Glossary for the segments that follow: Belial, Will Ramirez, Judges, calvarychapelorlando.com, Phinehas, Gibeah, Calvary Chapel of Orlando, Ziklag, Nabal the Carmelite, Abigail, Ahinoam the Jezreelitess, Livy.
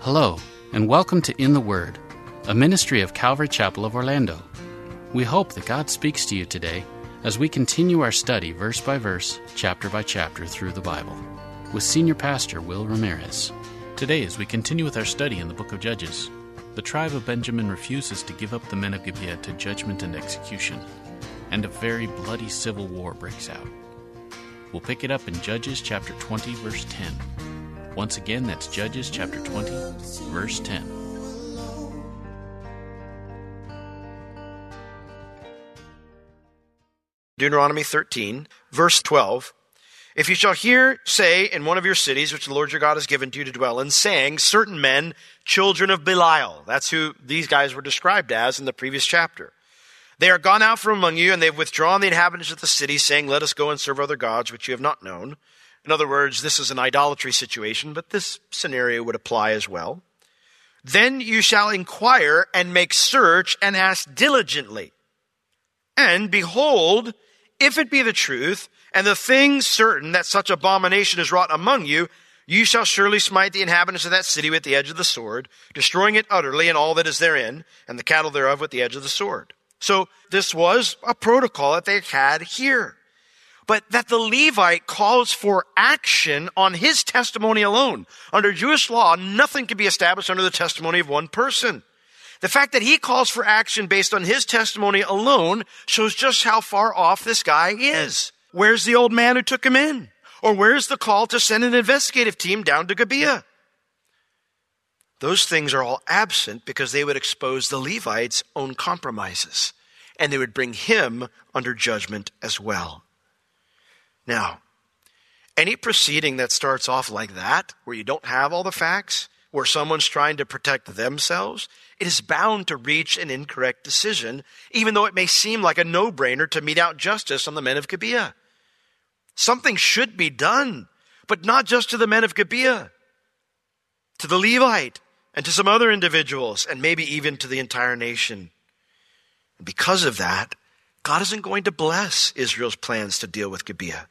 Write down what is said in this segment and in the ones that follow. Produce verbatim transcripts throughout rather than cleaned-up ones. Hello, and welcome to In the Word, a ministry of Calvary Chapel of Orlando. We hope that God speaks to you today as we continue our study verse by verse, chapter by chapter through the Bible, with Senior Pastor Will Ramirez. Today, as we continue with our study in the book of Judges, the tribe of Benjamin refuses to give up the men of Gibeah to judgment and execution, and a very bloody civil war breaks out. We'll pick it up in Judges chapter twenty, verse ten. Once again, that's Judges chapter twenty, verse ten. Deuteronomy thirteen, verse twelve. If you shall hear, say, in one of your cities, which the Lord your God has given to you to dwell in, saying, certain men, children of Belial. That's who these guys were described as in the previous chapter. They are gone out from among you, and they've withdrawn the inhabitants of the city, saying, let us go and serve other gods, which you have not known. In other words, this is an idolatry situation, but this scenario would apply as well. Then you shall inquire and make search and ask diligently. And behold, if it be the truth, and the thing certain that such abomination is wrought among you, you shall surely smite the inhabitants of that city with the edge of the sword, destroying it utterly and all that is therein, and the cattle thereof with the edge of the sword. So this was a protocol that they had here. But that the Levite calls for action on his testimony alone. Under Jewish law, nothing could be established under the testimony of one person. The fact that he calls for action based on his testimony alone shows just how far off this guy is. Where's the old man who took him in? Or where's the call to send an investigative team down to Gibeah? Those things are all absent because they would expose the Levite's own compromises. And they would bring him under judgment as well. Now, any proceeding that starts off like that, where you don't have all the facts, where someone's trying to protect themselves, it is bound to reach an incorrect decision, even though it may seem like a no-brainer to mete out justice on the men of Gibeah. Something should be done, but not just to the men of Gibeah, to the Levite, and to some other individuals, and maybe even to the entire nation. And because of that, God isn't going to bless Israel's plans to deal with Gibeah.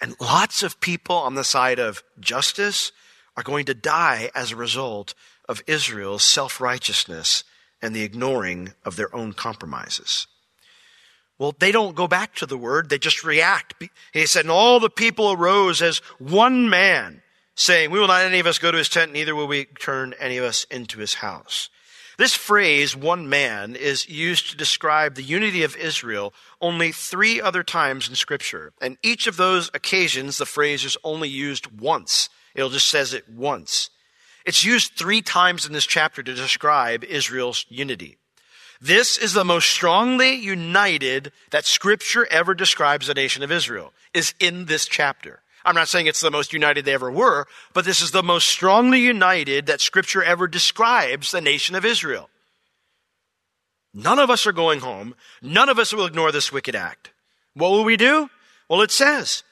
And lots of people on the side of justice are going to die as a result of Israel's self-righteousness and the ignoring of their own compromises. Well, they don't go back to the word, they just react. He said, and all the people arose as one man, saying, we will not any of us go to his tent, neither will we turn any of us into his house. This phrase, one man, is used to describe the unity of Israel only three other times in Scripture. And each of those occasions, the phrase is only used once. It just says it once. It's used three times in this chapter to describe Israel's unity. This is the most strongly united that Scripture ever describes the nation of Israel, is in this chapter. I'm not saying it's the most united they ever were, but this is the most strongly united that Scripture ever describes the nation of Israel. None of us are going home. None of us will ignore this wicked act. What will we do? Well, it says,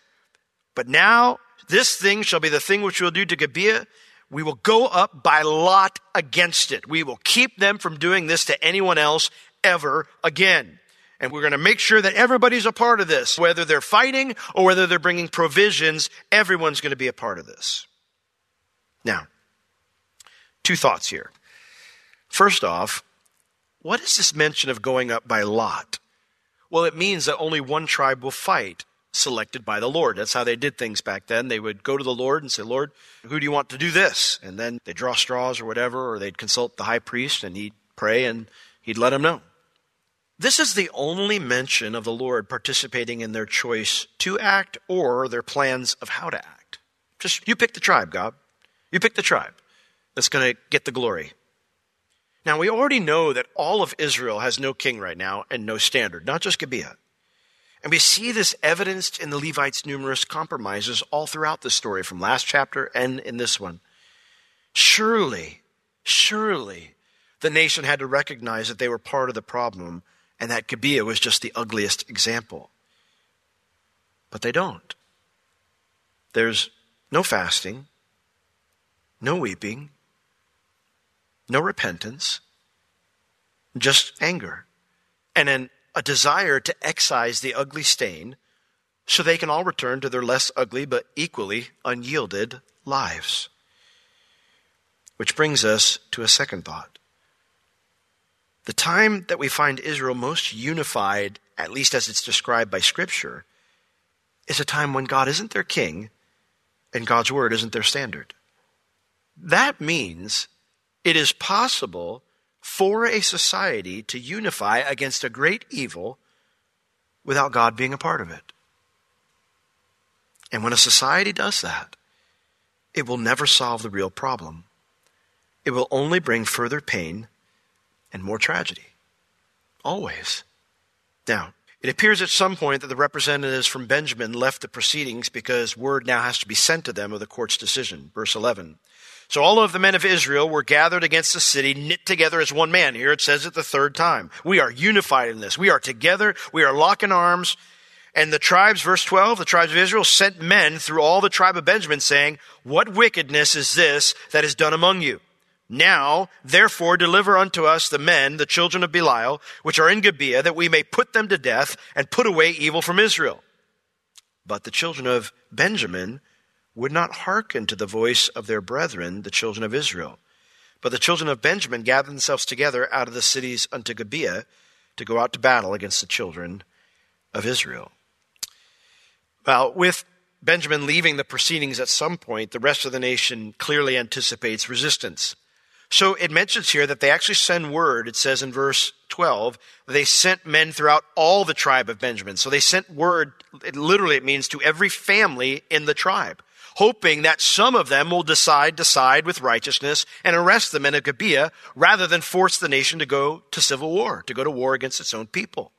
but now this thing shall be the thing which we'll do to Gibeah. We will go up by lot against it. We will keep them from doing this to anyone else ever again. And we're going to make sure that everybody's a part of this. Whether they're fighting or whether they're bringing provisions, everyone's going to be a part of this. Now, two thoughts here. First off, what is this mention of going up by lot? Well, it means that only one tribe will fight, selected by the Lord. That's how they did things back then. They would go to the Lord and say, Lord, who do you want to do this? And then they'd draw straws or whatever, or they'd consult the high priest and he'd pray and he'd let them know. This is the only mention of the Lord participating in their choice to act or their plans of how to act. Just, you pick the tribe, God. You pick the tribe that's going to get the glory. Now, we already know that all of Israel has no king right now and no standard, not just Gibeah. And we see this evidenced in the Levites' numerous compromises all throughout the story from last chapter and in this one. Surely, surely, the nation had to recognize that they were part of the problem and that Gibeah was just the ugliest example. But they don't. There's no fasting, no weeping, no repentance, just anger, and then a desire to excise the ugly stain so they can all return to their less ugly but equally unyielded lives. Which brings us to a second thought. The time that we find Israel most unified, at least as it's described by Scripture, is a time when God isn't their king and God's word isn't their standard. That means it is possible for a society to unify against a great evil without God being a part of it. And when a society does that, it will never solve the real problem. It will only bring further pain and more tragedy. Always. Now, it appears at some point that the representatives from Benjamin left the proceedings because word now has to be sent to them of the court's decision. Verse eleven. So all of the men of Israel were gathered against the city, knit together as one man. Here it says it the third time. We are unified in this. We are together. We are locking arms. And the tribes, verse twelve, the tribes of Israel sent men through all the tribe of Benjamin saying, what wickedness is this that is done among you? Now, therefore, deliver unto us the men, the children of Belial, which are in Gibeah, that we may put them to death and put away evil from Israel. But the children of Benjamin would not hearken to the voice of their brethren, the children of Israel. But the children of Benjamin gathered themselves together out of the cities unto Gibeah to go out to battle against the children of Israel. Well, with Benjamin leaving the proceedings at some point, the rest of the nation clearly anticipates resistance. So it mentions here that they actually send word. It says in verse twelve, they sent men throughout all the tribe of Benjamin. So they sent word, it literally it means to every family in the tribe, hoping that some of them will decide to side with righteousness and arrest the men of Gibeah rather than force the nation to go to civil war, to go to war against its own people.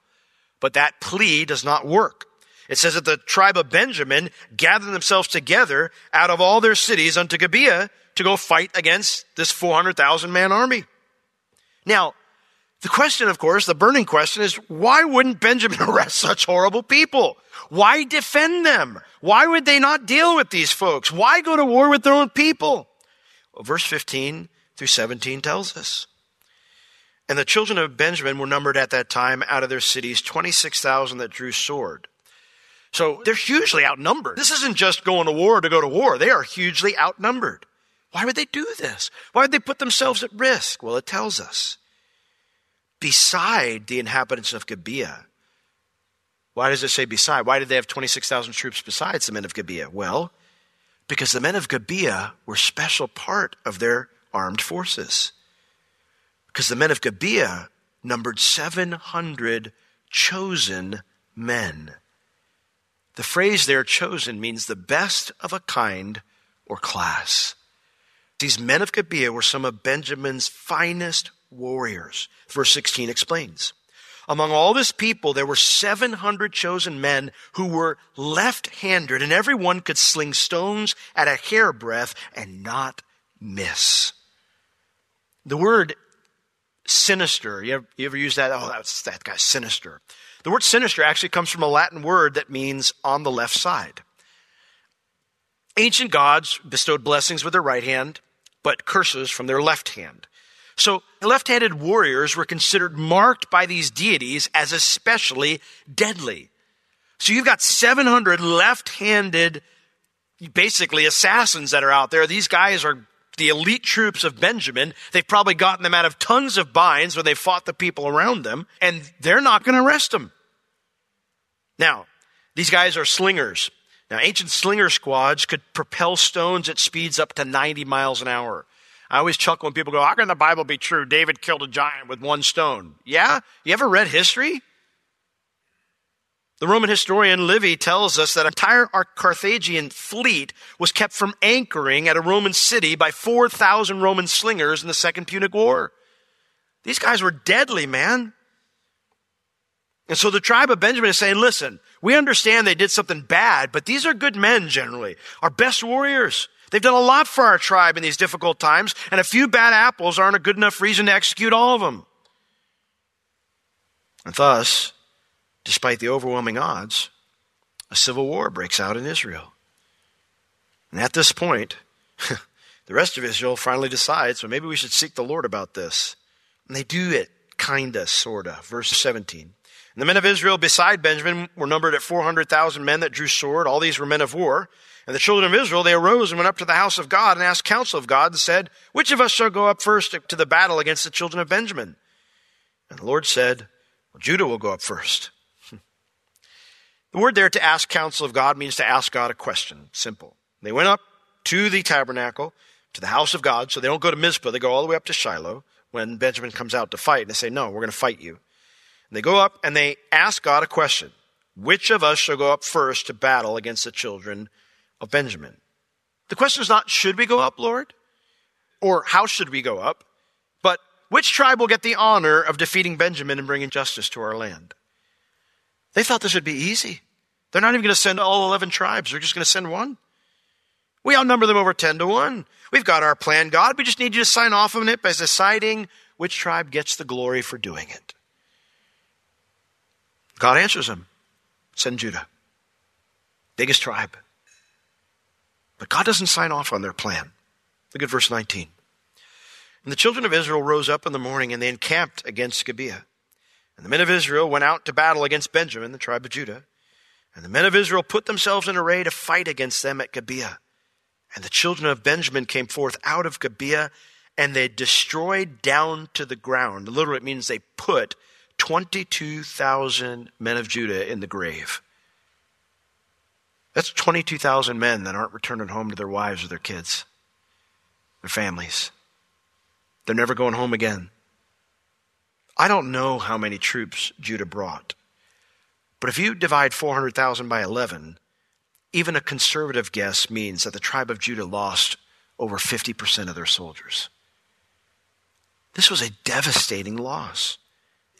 But that plea does not work. It says that the tribe of Benjamin gathered themselves together out of all their cities unto Gibeah to go fight against this four hundred thousand man army. Now, the question, of course, the burning question is, why wouldn't Benjamin arrest such horrible people? Why defend them? Why would they not deal with these folks? Why go to war with their own people? Well, verse fifteen through seventeen tells us. And the children of Benjamin were numbered at that time out of their cities, twenty-six thousand that drew sword. So they're hugely outnumbered. This isn't just going to war to go to war. They are hugely outnumbered. Why would they do this? Why would they put themselves at risk? Well, it tells us. Beside the inhabitants of Gibeah. Why does it say beside? Why did they have twenty-six thousand troops besides the men of Gibeah? Well, because the men of Gibeah were a special part of their armed forces. Because the men of Gibeah numbered seven hundred chosen men. The phrase there, chosen, means the best of a kind or class. These men of Gibeah were some of Benjamin's finest warriors. Verse sixteen explains, among all this people, there were seven hundred chosen men who were left-handed, and everyone could sling stones at a hairbreadth and not miss. The word sinister, you ever, you ever use that? Oh, that's, that guy's sinister. The word sinister actually comes from a Latin word that means on the left side. Ancient gods bestowed blessings with their right hand, but curses from their left hand. So left-handed warriors were considered marked by these deities as especially deadly. So you've got seven hundred left-handed, basically assassins that are out there. These guys are the elite troops of Benjamin. They've probably gotten them out of tons of binds when they fought the people around them, and they're not going to arrest them. Now, these guys are slingers. Now, ancient slinger squads could propel stones at speeds up to ninety miles an hour. I always chuckle when people go, how can the Bible be true? David killed a giant with one stone. Yeah? You ever read history? The Roman historian Livy tells us that an entire Carthaginian fleet was kept from anchoring at a Roman city by four thousand Roman slingers in the Second Punic War. These guys were deadly, man. And so the tribe of Benjamin is saying, listen, we understand they did something bad, but these are good men generally, our best warriors. They've done a lot for our tribe in these difficult times, and a few bad apples aren't a good enough reason to execute all of them. And thus, despite the overwhelming odds, a civil war breaks out in Israel. And at this point, the rest of Israel finally decides, well, maybe we should seek the Lord about this. And they do it, kind of, sort of. Verse seventeen. And the men of Israel beside Benjamin were numbered at four hundred thousand men that drew sword. All these were men of war. And the children of Israel, they arose and went up to the house of God and asked counsel of God and said, which of us shall go up first to the battle against the children of Benjamin? And the Lord said, well, Judah will go up first. The word there to ask counsel of God means to ask God a question. Simple. They went up to the tabernacle, to the house of God. So they don't go to Mizpah. They go all the way up to Shiloh when Benjamin comes out to fight. And they say, no, we're going to fight you. And they go up and they ask God a question. Which of us shall go up first to battle against the children of Benjamin? The question is not, should we go up, Lord? Or how should we go up? But which tribe will get the honor of defeating Benjamin and bringing justice to our land? They thought this would be easy. They're not even going to send all eleven tribes. They're just going to send one. We outnumber them over ten to one. We've got our plan, God. We just need you to sign off on it by deciding which tribe gets the glory for doing it. God answers them. Send Judah. Biggest tribe. But God doesn't sign off on their plan. Look at verse nineteen. And the children of Israel rose up in the morning and they encamped against Gibeah. And the men of Israel went out to battle against Benjamin, the tribe of Judah. And the men of Israel put themselves in array to fight against them at Gibeah. And the children of Benjamin came forth out of Gibeah, and they destroyed down to the ground. Literally, it means they put twenty-two thousand men of Judah in the grave. That's twenty-two thousand men that aren't returning home to their wives or their kids, their families. They're never going home again. I don't know how many troops Judah brought, but if you divide four hundred thousand by eleven, even a conservative guess means that the tribe of Judah lost over fifty percent of their soldiers. This was a devastating loss.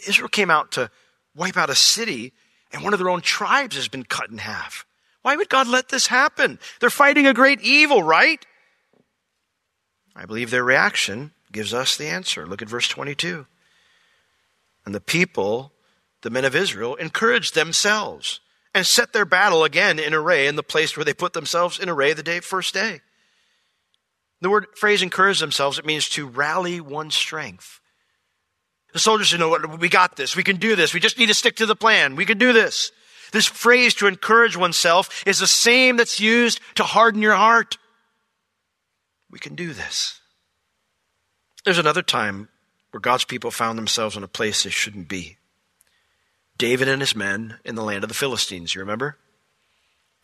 Israel came out to wipe out a city, and one of their own tribes has been cut in half. Why would God let this happen? They're fighting a great evil, right? I believe their reaction gives us the answer. Look at verse twenty-two. And the people, the men of Israel, encouraged themselves and set their battle again in array in the place where they put themselves in array the day, first day. The word phrase encourage themselves, it means to rally one's strength. The soldiers should know, what we got this, we can do this, we just need to stick to the plan, we can do this. This phrase to encourage oneself is the same that's used to harden your heart. We can do this. There's another time where God's people found themselves in a place they shouldn't be. David and his men in the land of the Philistines, you remember?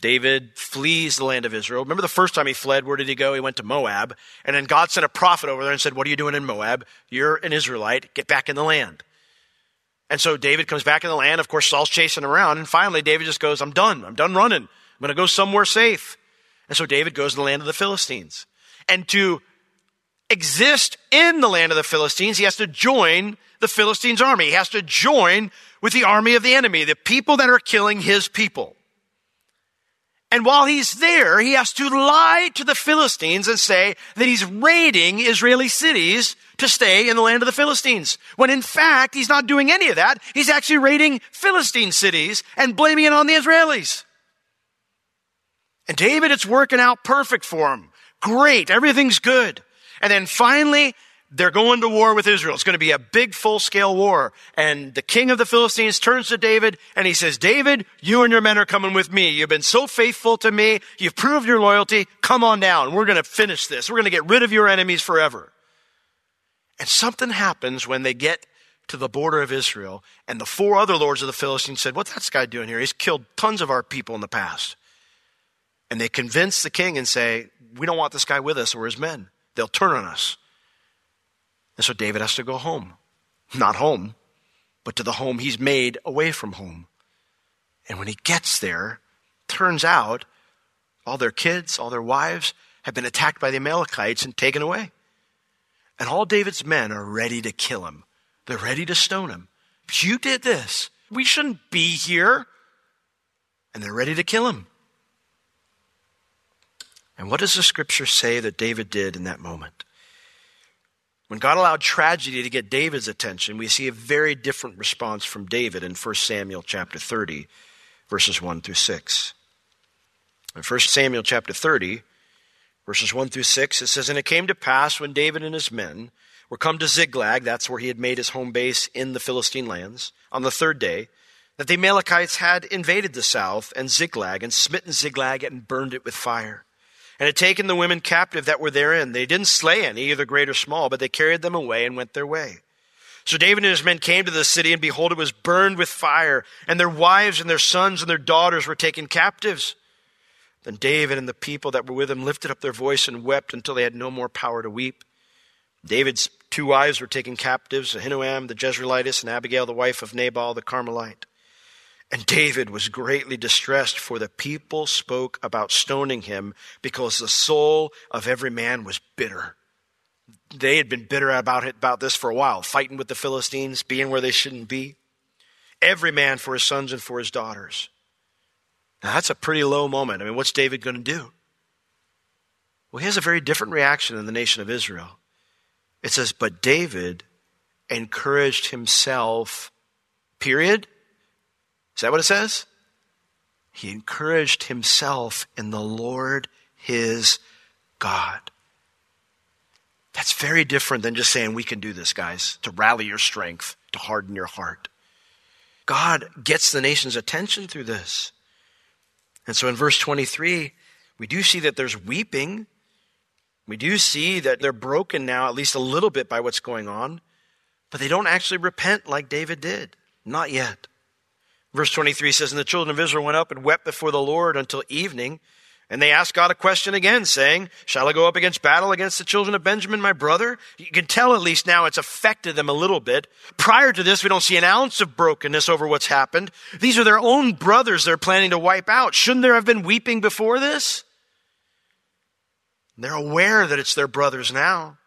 David flees the land of Israel. Remember the first time he fled, where did he go? He went to Moab. And then God sent a prophet over there and said, what are you doing in Moab? You're an Israelite. Get back in the land. And so David comes back in the land. Of course, Saul's chasing him around. And finally, David just goes, I'm done. I'm done running. I'm going to go somewhere safe. And so David goes to the land of the Philistines. And to exist in the land of the Philistines, he has to join the Philistines' army. He has to join with the army of the enemy, the people that are killing his people. And while he's there, he has to lie to the Philistines and say that he's raiding Israeli cities to stay in the land of the Philistines, when in fact, he's not doing any of that. He's actually raiding Philistine cities and blaming it on the Israelis. And David, it's working out perfect for him. Great. Everything's good. And then finally, they're going to war with Israel. It's going to be a big full-scale war. And the king of the Philistines turns to David and he says, David, you and your men are coming with me. You've been so faithful to me. You've proved your loyalty. Come on down. We're going to finish this. We're going to get rid of your enemies forever. And something happens when they get to the border of Israel. And the four other lords of the Philistines said, what's that guy doing here? He's killed tons of our people in the past. And they convince the king and say, we don't want this guy with us or his men. They'll turn on us. And so David has to go home. Not home, but to the home he's made away from home. And when he gets there, turns out all their kids, all their wives have been attacked by the Amalekites and taken away. And all David's men are ready to kill him. They're ready to stone him. You did this. We shouldn't be here. And they're ready to kill him. And what does the scripture say that David did in that moment? When God allowed tragedy to get David's attention, we see a very different response from David in First Samuel chapter thirty, verses one through six. In First Samuel chapter thirty, verses one through six, it says, "And it came to pass when David and his men were come to Ziklag," that's where he had made his home base in the Philistine lands, "on the third day, that the Amalekites had invaded the south and Ziklag, and smitten Ziklag and burned it with fire, and had taken the women captive that were therein. They didn't slay any, either great or small, but they carried them away and went their way. So David and his men came to the city, and behold, it was burned with fire, and their wives and their sons and their daughters were taken captives. Then David and the people that were with him lifted up their voice and wept until they had no more power to weep. David's two wives were taken captives, Ahinoam the Jezreelitess and Abigail, the wife of Nabal the Carmelite. And David was greatly distressed, for the people spoke about stoning him, because the soul of every man was bitter." They had been bitter about it, about this for a while, fighting with the Philistines, being where they shouldn't be. "Every man for his sons and for his daughters." Now that's a pretty low moment. I mean, what's David going to do? Well, he has a very different reaction in the nation of Israel. It says, "But David encouraged himself," period. Is that what it says? He encouraged himself in the Lord his God. That's very different than just saying, "We can do this, guys," to rally your strength, to harden your heart. God gets the nation's attention through this. And so in verse twenty-three, we do see that there's weeping. We do see that they're broken now, at least a little bit, by what's going on, but they don't actually repent like David did. Not yet. Verse twenty-three says, "And the children of Israel went up and wept before the Lord until evening. And they asked God a question again, saying, 'Shall I go up against battle against the children of Benjamin, my brother?'" You can tell at least now it's affected them a little bit. Prior to this, we don't see an ounce of brokenness over what's happened. These are their own brothers they're planning to wipe out. Shouldn't there have been weeping before this? They're aware that it's their brothers now,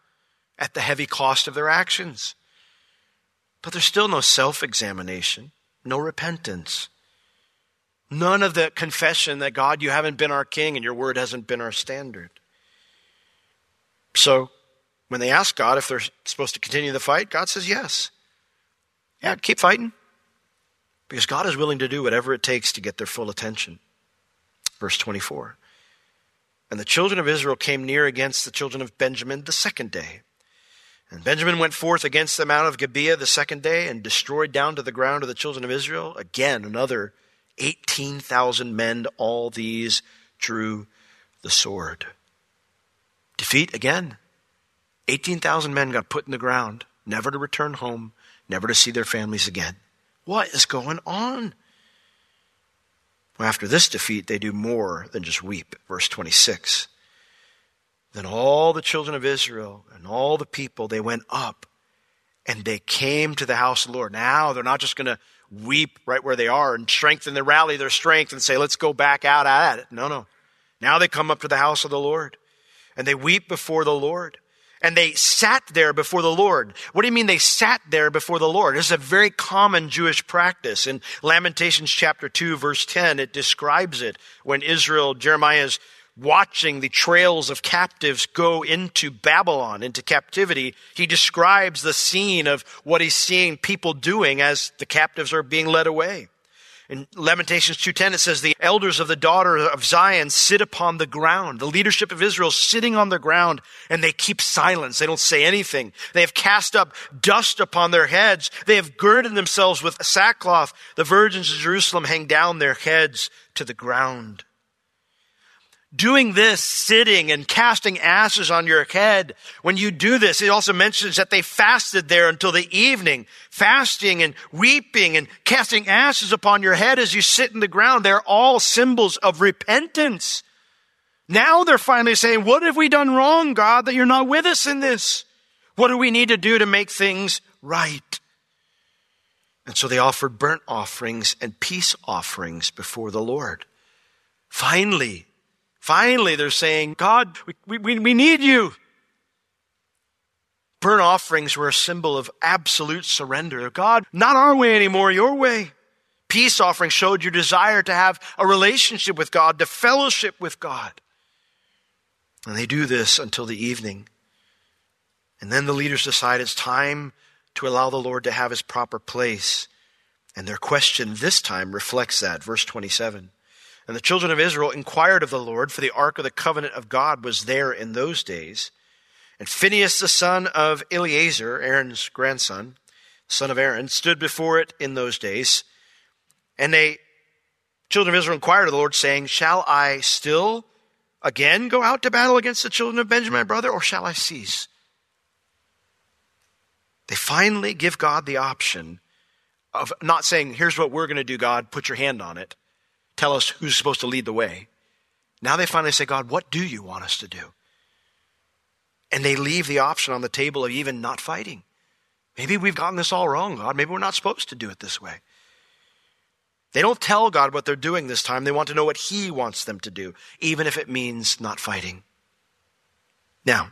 at the heavy cost of their actions. But there's still no self-examination. No repentance. None of the confession that, "God, you haven't been our king and your word hasn't been our standard." So when they ask God if they're supposed to continue the fight, God says yes. Yeah, keep fighting. Because God is willing to do whatever it takes to get their full attention. Verse twenty-four. "And the children of Israel came near against the children of Benjamin the second day. And Benjamin went forth against the Mount of Gibeah the second day, and destroyed down to the ground of the children of Israel." Again, another eighteen thousand men, all these drew the sword. Defeat again. eighteen thousand men got put in the ground, never to return home, never to see their families again. What is going on? Well, after this defeat, they do more than just weep. Verse twenty-six. "Then all the children of Israel and all the people, they went up and they came to the house of the Lord." Now they're not just going to weep right where they are and strengthen their rally, their strength and say, "Let's go back out at it." No, no. Now they come up to the house of the Lord and they weep before the Lord. And they sat there before the Lord. What do you mean they sat there before the Lord? This is a very common Jewish practice. In Lamentations chapter two, verse ten, it describes it when Israel, Jeremiah's watching the trails of captives go into Babylon, into captivity. He describes the scene of what he's seeing people doing as the captives are being led away. In Lamentations two ten, it says, "The elders of the daughter of Zion sit upon the ground." The leadership of Israel sitting on the ground, and they keep silence. They don't say anything. They have cast up dust upon their heads. They have girded themselves with sackcloth. The virgins of Jerusalem hang down their heads to the ground. Doing this, sitting and casting ashes on your head. When you do this, it also mentions that they fasted there until the evening, fasting and weeping and casting ashes upon your head as you sit in the ground. They're all symbols of repentance. Now they're finally saying, "What have we done wrong, God, that you're not with us in this? What do we need to do to make things right? And so they offered burnt offerings and peace offerings before the Lord. Finally, finally, they're saying, God, we, we, we need you. Burnt offerings were a symbol of absolute surrender. God, not our way anymore, your way. Peace offering showed your desire to have a relationship with God, to fellowship with God. And they do this until the evening. And then the leaders decide it's time to allow the Lord to have his proper place. And their question this time reflects that. Verse twenty-seven, and the children of Israel inquired of the Lord, for the ark of the covenant of God was there in those days. And Phinehas, the son of Eleazar, Aaron's grandson, son of Aaron, stood before it in those days. And they, children of Israel, inquired of the Lord, saying, shall I still again go out to battle against the children of Benjamin, my brother, or shall I cease? They finally give God the option of not saying, here's what we're going to do, God, put your hand on it. Tell us who's supposed to lead the way. Now they finally say, God, what do you want us to do? And they leave the option on the table of even not fighting. Maybe we've gotten this all wrong, God. Maybe we're not supposed to do it this way. They don't tell God what they're doing this time. They want to know what he wants them to do, even if it means not fighting. Now,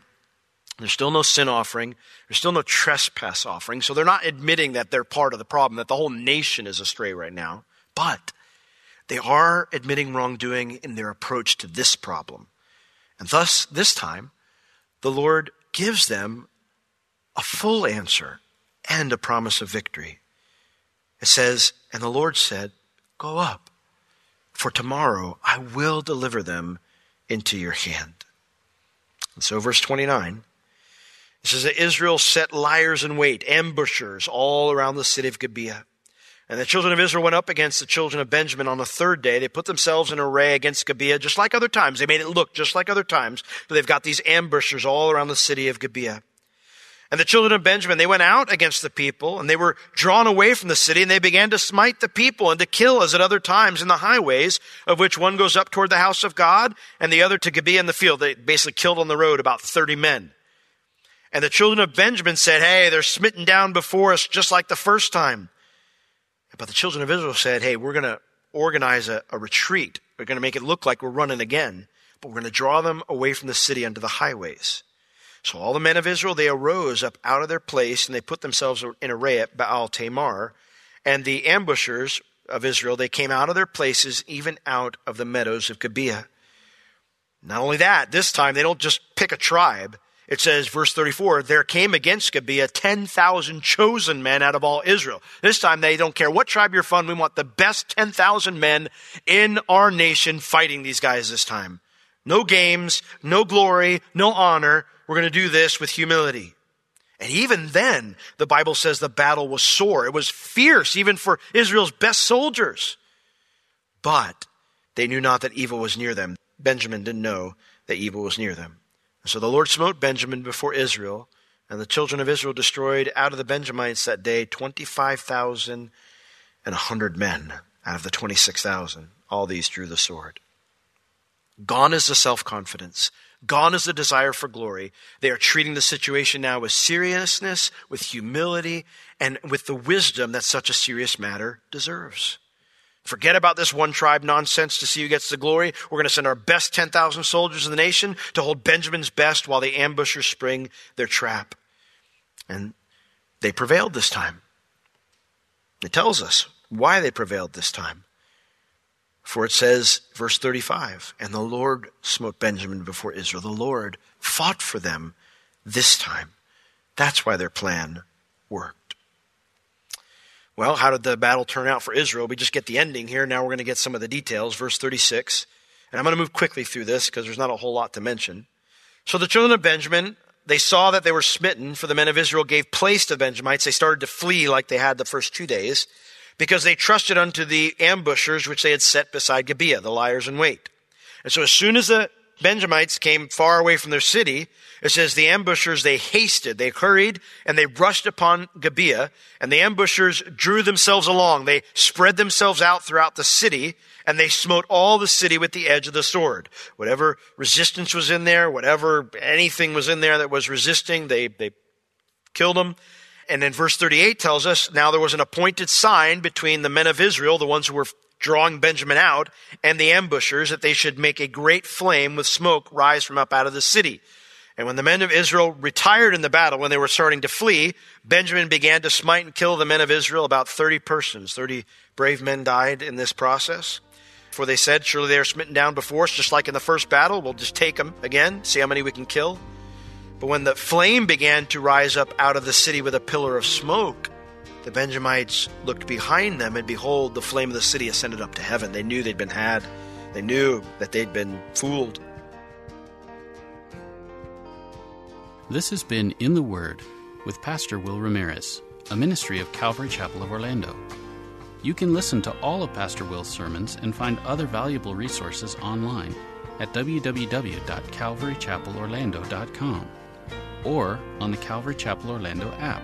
there's still no sin offering. There's still no trespass offering. So they're not admitting that they're part of the problem, that the whole nation is astray right now. But they are admitting wrongdoing in their approach to this problem. And thus, this time, the Lord gives them a full answer and a promise of victory. It says, and the Lord said, go up, for tomorrow I will deliver them into your hand. And so verse twenty-nine, it says that Israel set liars in wait, ambushers all around the city of Gibeah. And the children of Israel went up against the children of Benjamin on the third day. They put themselves in array against Gibeah, just like other times. They made it look just like other times. But they've got these ambushers all around the city of Gibeah. And the children of Benjamin, they went out against the people, and they were drawn away from the city, and they began to smite the people and to kill as at other times in the highways, of which one goes up toward the house of God and the other to Gibeah in the field. They basically killed on the road about thirty men. And the children of Benjamin said, hey, they're smitten down before us just like the first time. But the children of Israel said, hey, we're going to organize a, a retreat. We're going to make it look like we're running again, but we're going to draw them away from the city unto the highways. So all the men of Israel, they arose up out of their place, and they put themselves in array at Baal Tamar. And the ambushers of Israel, they came out of their places, even out of the meadows of Gibeah. Not only that, this time they don't just pick a tribe. It says, verse thirty-four, there came against Gibeah ten thousand chosen men out of all Israel. This time they don't care what tribe you're from. We want the best ten thousand men in our nation fighting these guys this time. No games, no glory, no honor. We're going to do this with humility. And even then, the Bible says the battle was sore. It was fierce, even for Israel's best soldiers. But they knew not that evil was near them. Benjamin didn't know that evil was near them. So the Lord smote Benjamin before Israel, and the children of Israel destroyed out of the Benjamites that day twenty-five thousand one hundred men out of the twenty-six thousand. All these drew the sword. Gone is the self-confidence. Gone is the desire for glory. They are treating the situation now with seriousness, with humility, and with the wisdom that such a serious matter deserves. Forget about this one tribe nonsense to see who gets the glory. We're going to send our best ten thousand soldiers in the nation to hold Benjamin's best while the ambushers spring their trap. And they prevailed this time. It tells us why they prevailed this time. For it says, verse thirty-five, and the Lord smote Benjamin before Israel. The Lord fought for them this time. That's why their plan worked. Well, how did the battle turn out for Israel? We just get the ending here. Now we're going to get some of the details. Verse thirty-six. And I'm going to move quickly through this because there's not a whole lot to mention. So the children of Benjamin, they saw that they were smitten, for the men of Israel gave place to the Benjamites. They started to flee like they had the first two days because they trusted unto the ambushers which they had set beside Gibeah, the liars in wait. And so as soon as the Benjamites came far away from their city, it says the ambushers, they hasted, they hurried, and they rushed upon Gibeah, and the ambushers drew themselves along. They spread themselves out throughout the city, and they smote all the city with the edge of the sword. Whatever resistance was in there, whatever anything was in there that was resisting, they, they killed him. And then verse thirty-eight tells us, now there was an appointed sign between the men of Israel, the ones who were drawing Benjamin out, and the ambushers, that they should make a great flame with smoke rise from up out of the city. And when the men of Israel retired in the battle, when they were starting to flee, Benjamin began to smite and kill the men of Israel, about thirty persons. thirty brave men died in this process. For they said, surely they are smitten down before us, just like in the first battle. We'll just take them again, see how many we can kill. But when the flame began to rise up out of the city with a pillar of smoke, the Benjamites looked behind them, and behold, the flame of the city ascended up to heaven. They knew they'd been had. They knew that they'd been fooled. This has been In the Word with Pastor Will Ramirez, a ministry of Calvary Chapel of Orlando. You can listen to all of Pastor Will's sermons and find other valuable resources online at w w w dot calvary chapel orlando dot com or on the Calvary Chapel Orlando app,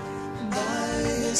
By His